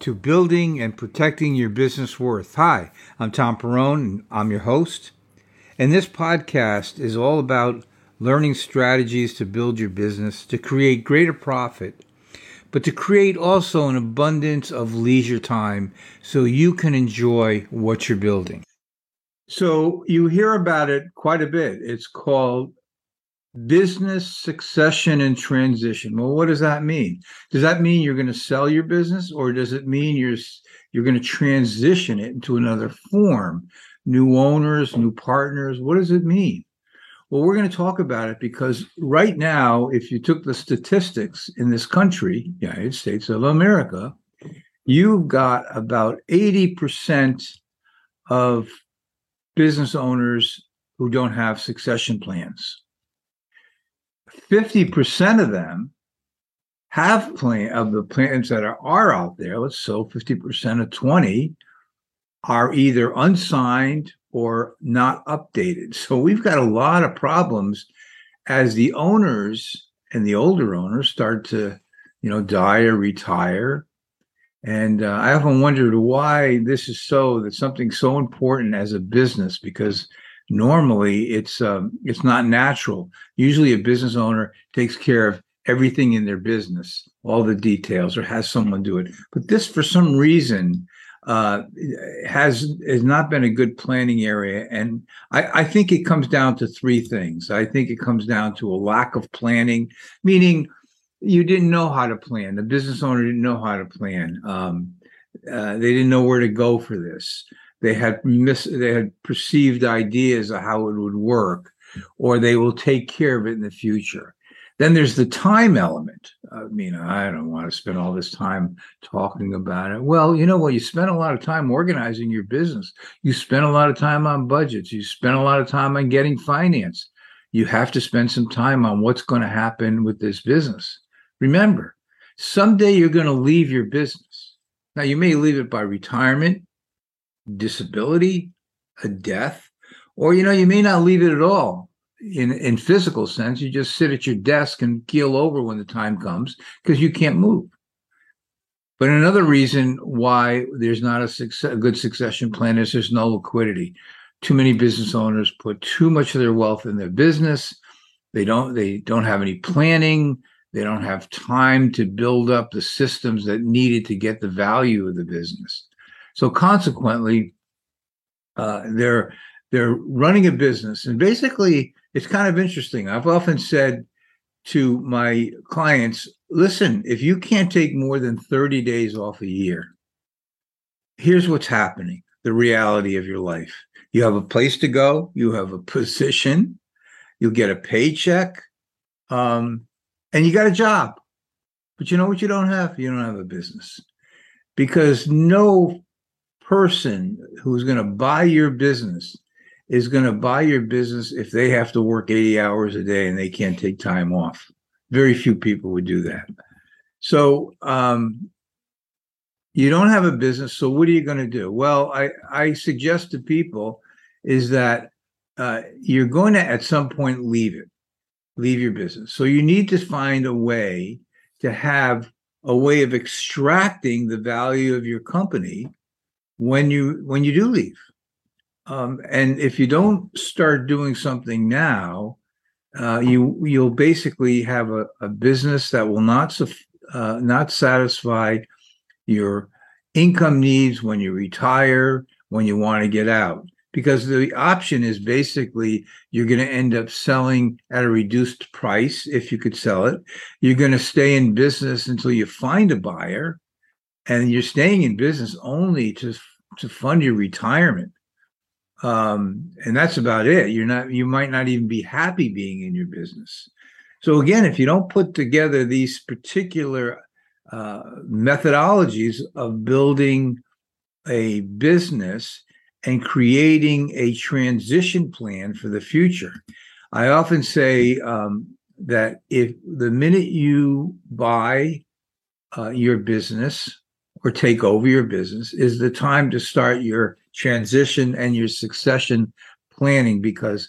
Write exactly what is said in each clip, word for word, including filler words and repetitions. to Building and Protecting Your Business Worth. Hi, I'm Tom Perrone, and I'm your host. And this podcast is all about learning strategies to build your business, to create greater profit, but to create also an abundance of leisure time so you can enjoy what you're building. So you hear about it quite a bit. It's called business succession and transition. Well, what does that mean? Does that mean you're going to sell your business, or does it mean you're you're going to transition it into another form? New owners, new partners, what does it mean? Well, we're going to talk about it because right now, if you took the statistics in this country, United States of America, you've got about eighty percent of business owners who don't have succession plans. fifty percent of them have plan of the plans that are, are out there. Let's so fifty percent of twenty are either unsigned or not updated. So we've got a lot of problems as the owners and the older owners start to, you know, die or retire. And uh, I often wondered why this is so, that something so important as a business, because normally, it's um, it's not natural. Usually, a business owner takes care of everything in their business, all the details, or has someone do it. But this, for some reason, uh, has has not been a good planning area. And I, I think it comes down to three things. I think it comes down to a lack of planning, meaning you didn't know how to plan. The business owner didn't know how to plan. Um, uh, they didn't know where to go for this. They had mis- they had perceived ideas of how it would work, or they will take care of it in the future. Then there's the time element. I mean, I don't want to spend all this time talking about it. Well, you know what? You spend a lot of time organizing your business. You spend a lot of time on budgets. You spend a lot of time on getting finance. You have to spend some time on what's going to happen with this business. Remember, someday you're going to leave your business. Now, you may leave it by retirement, disability, a death, or, you know, you may not leave it at all in, in physical sense. You just sit at your desk and keel over when the time comes because you can't move. But another reason why there's not a, success, a good succession plan is there's no liquidity. Too many business owners put too much of their wealth in their business. They don't, they don't have any planning. They don't have time to build up the systems that needed to get the value of the business. So consequently, uh, they're they're running a business. And basically, it's kind of interesting. I've often said to my clients, listen, if you can't take more than thirty days off a year, here's what's happening, the reality of your life. You have a place to go. You have a position. You'll get a paycheck. Um, and you got a job. But you know what you don't have? You don't have a business. Because no person who's going to buy your business is going to buy your business if they have to work eighty hours a day and they can't take time off. Very few people would do that. So um, you don't have a business. So what are you going to do? Well, I, I suggest to people is that uh, you're going to at some point leave it, leave your business. So you need to find a way to have a way of extracting the value of your company when you when you do leave. Um, and if you don't start doing something now, uh, you you'll basically have a, a business that will not uh, not satisfy your income needs when you retire, when you want to get out, because the option is basically you're going to end up selling at a reduced price if you could sell it. You're going to stay in business until you find a buyer. And you're staying in business only to to fund your retirement, um, and that's about it. You're not. You might not even be happy being in your business. So again, if you don't put together these particular uh, methodologies of building a business and creating a transition plan for the future. I often say um, that if the minute you buy uh, your business or take over your business is the time to start your transition and your succession planning, because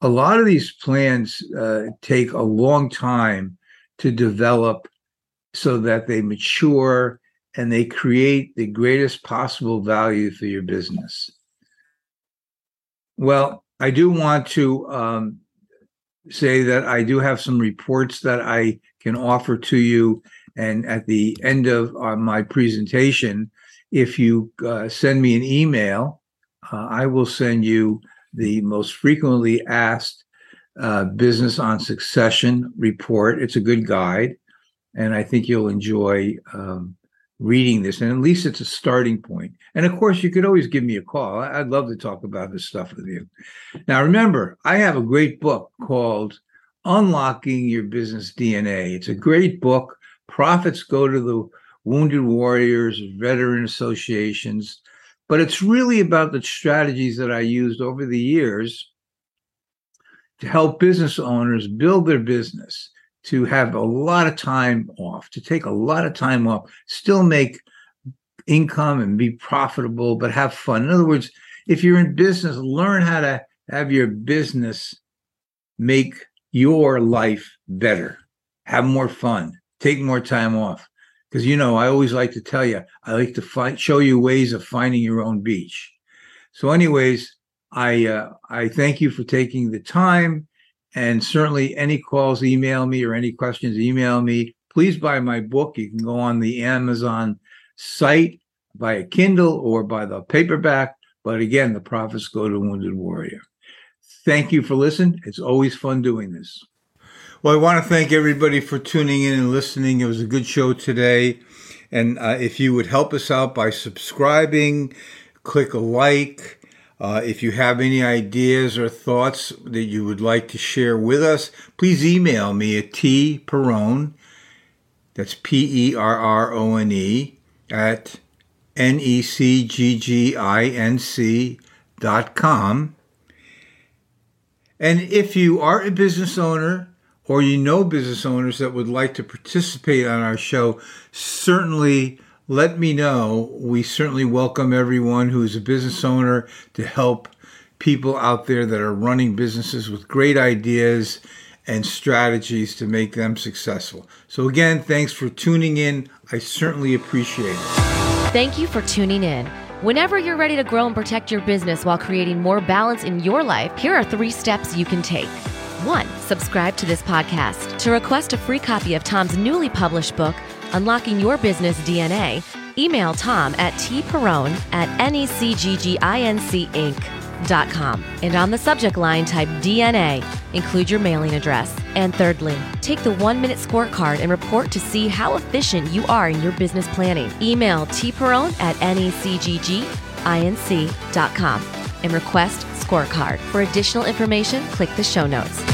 a lot of these plans uh, take a long time to develop so that they mature and they create the greatest possible value for your business. Well, I do want to um, say that I do have some reports that I can offer to you. And at the end of uh, my presentation, if you uh, send me an email, uh, I will send you the most frequently asked uh, Business on Succession report. It's a good guide, and I think you'll enjoy um, reading this. And at least it's a starting point. And of course, you could always give me a call. I'd love to talk about this stuff with you. Now, remember, I have a great book called Unlocking Your Business D N A. It's a great book. Profits go to the Wounded Warriors, veteran associations, but it's really about the strategies that I used over the years to help business owners build their business, to have a lot of time off, to take a lot of time off, still make income and be profitable, but have fun. In other words, if you're in business, learn how to have your business make your life better, have more fun, take more time off. Because, you know, I always like to tell you, I like to find, show you ways of finding your own beach. So anyways, I uh, I thank you for taking the time. And certainly any calls, email me, or any questions, email me. Please buy my book. You can go on the Amazon site, buy a Kindle or buy the paperback. But again, the profits go to Wounded Warrior. Thank you for listening. It's always fun doing this. Well, I want to thank everybody for tuning in and listening. It was a good show today. And uh, if you would help us out by subscribing, click a like. Uh, if you have any ideas or thoughts that you would like to share with us, please email me at tperrone, that's P E R R O N E, at N E C G G I N C dot com. And if you are a business owner, or you know business owners that would like to participate on our show, certainly let me know. We certainly welcome everyone who is a business owner to help people out there that are running businesses with great ideas and strategies to make them successful. So again, thanks for tuning in. I certainly appreciate it. Thank you for tuning in. Whenever you're ready to grow and protect your business while creating more balance in your life, here are three steps you can take. One, subscribe to this podcast. To request a free copy of Tom's newly published book, Unlocking Your Business D N A, email Tom at tperrone at necgginc inc dot com. And on the subject line, type D N A. Include your mailing address. And thirdly, take the one-minute scorecard and report to see how efficient you are in your business planning. Email tperrone at necgginc dot com and request scorecard. For additional information, click the show notes.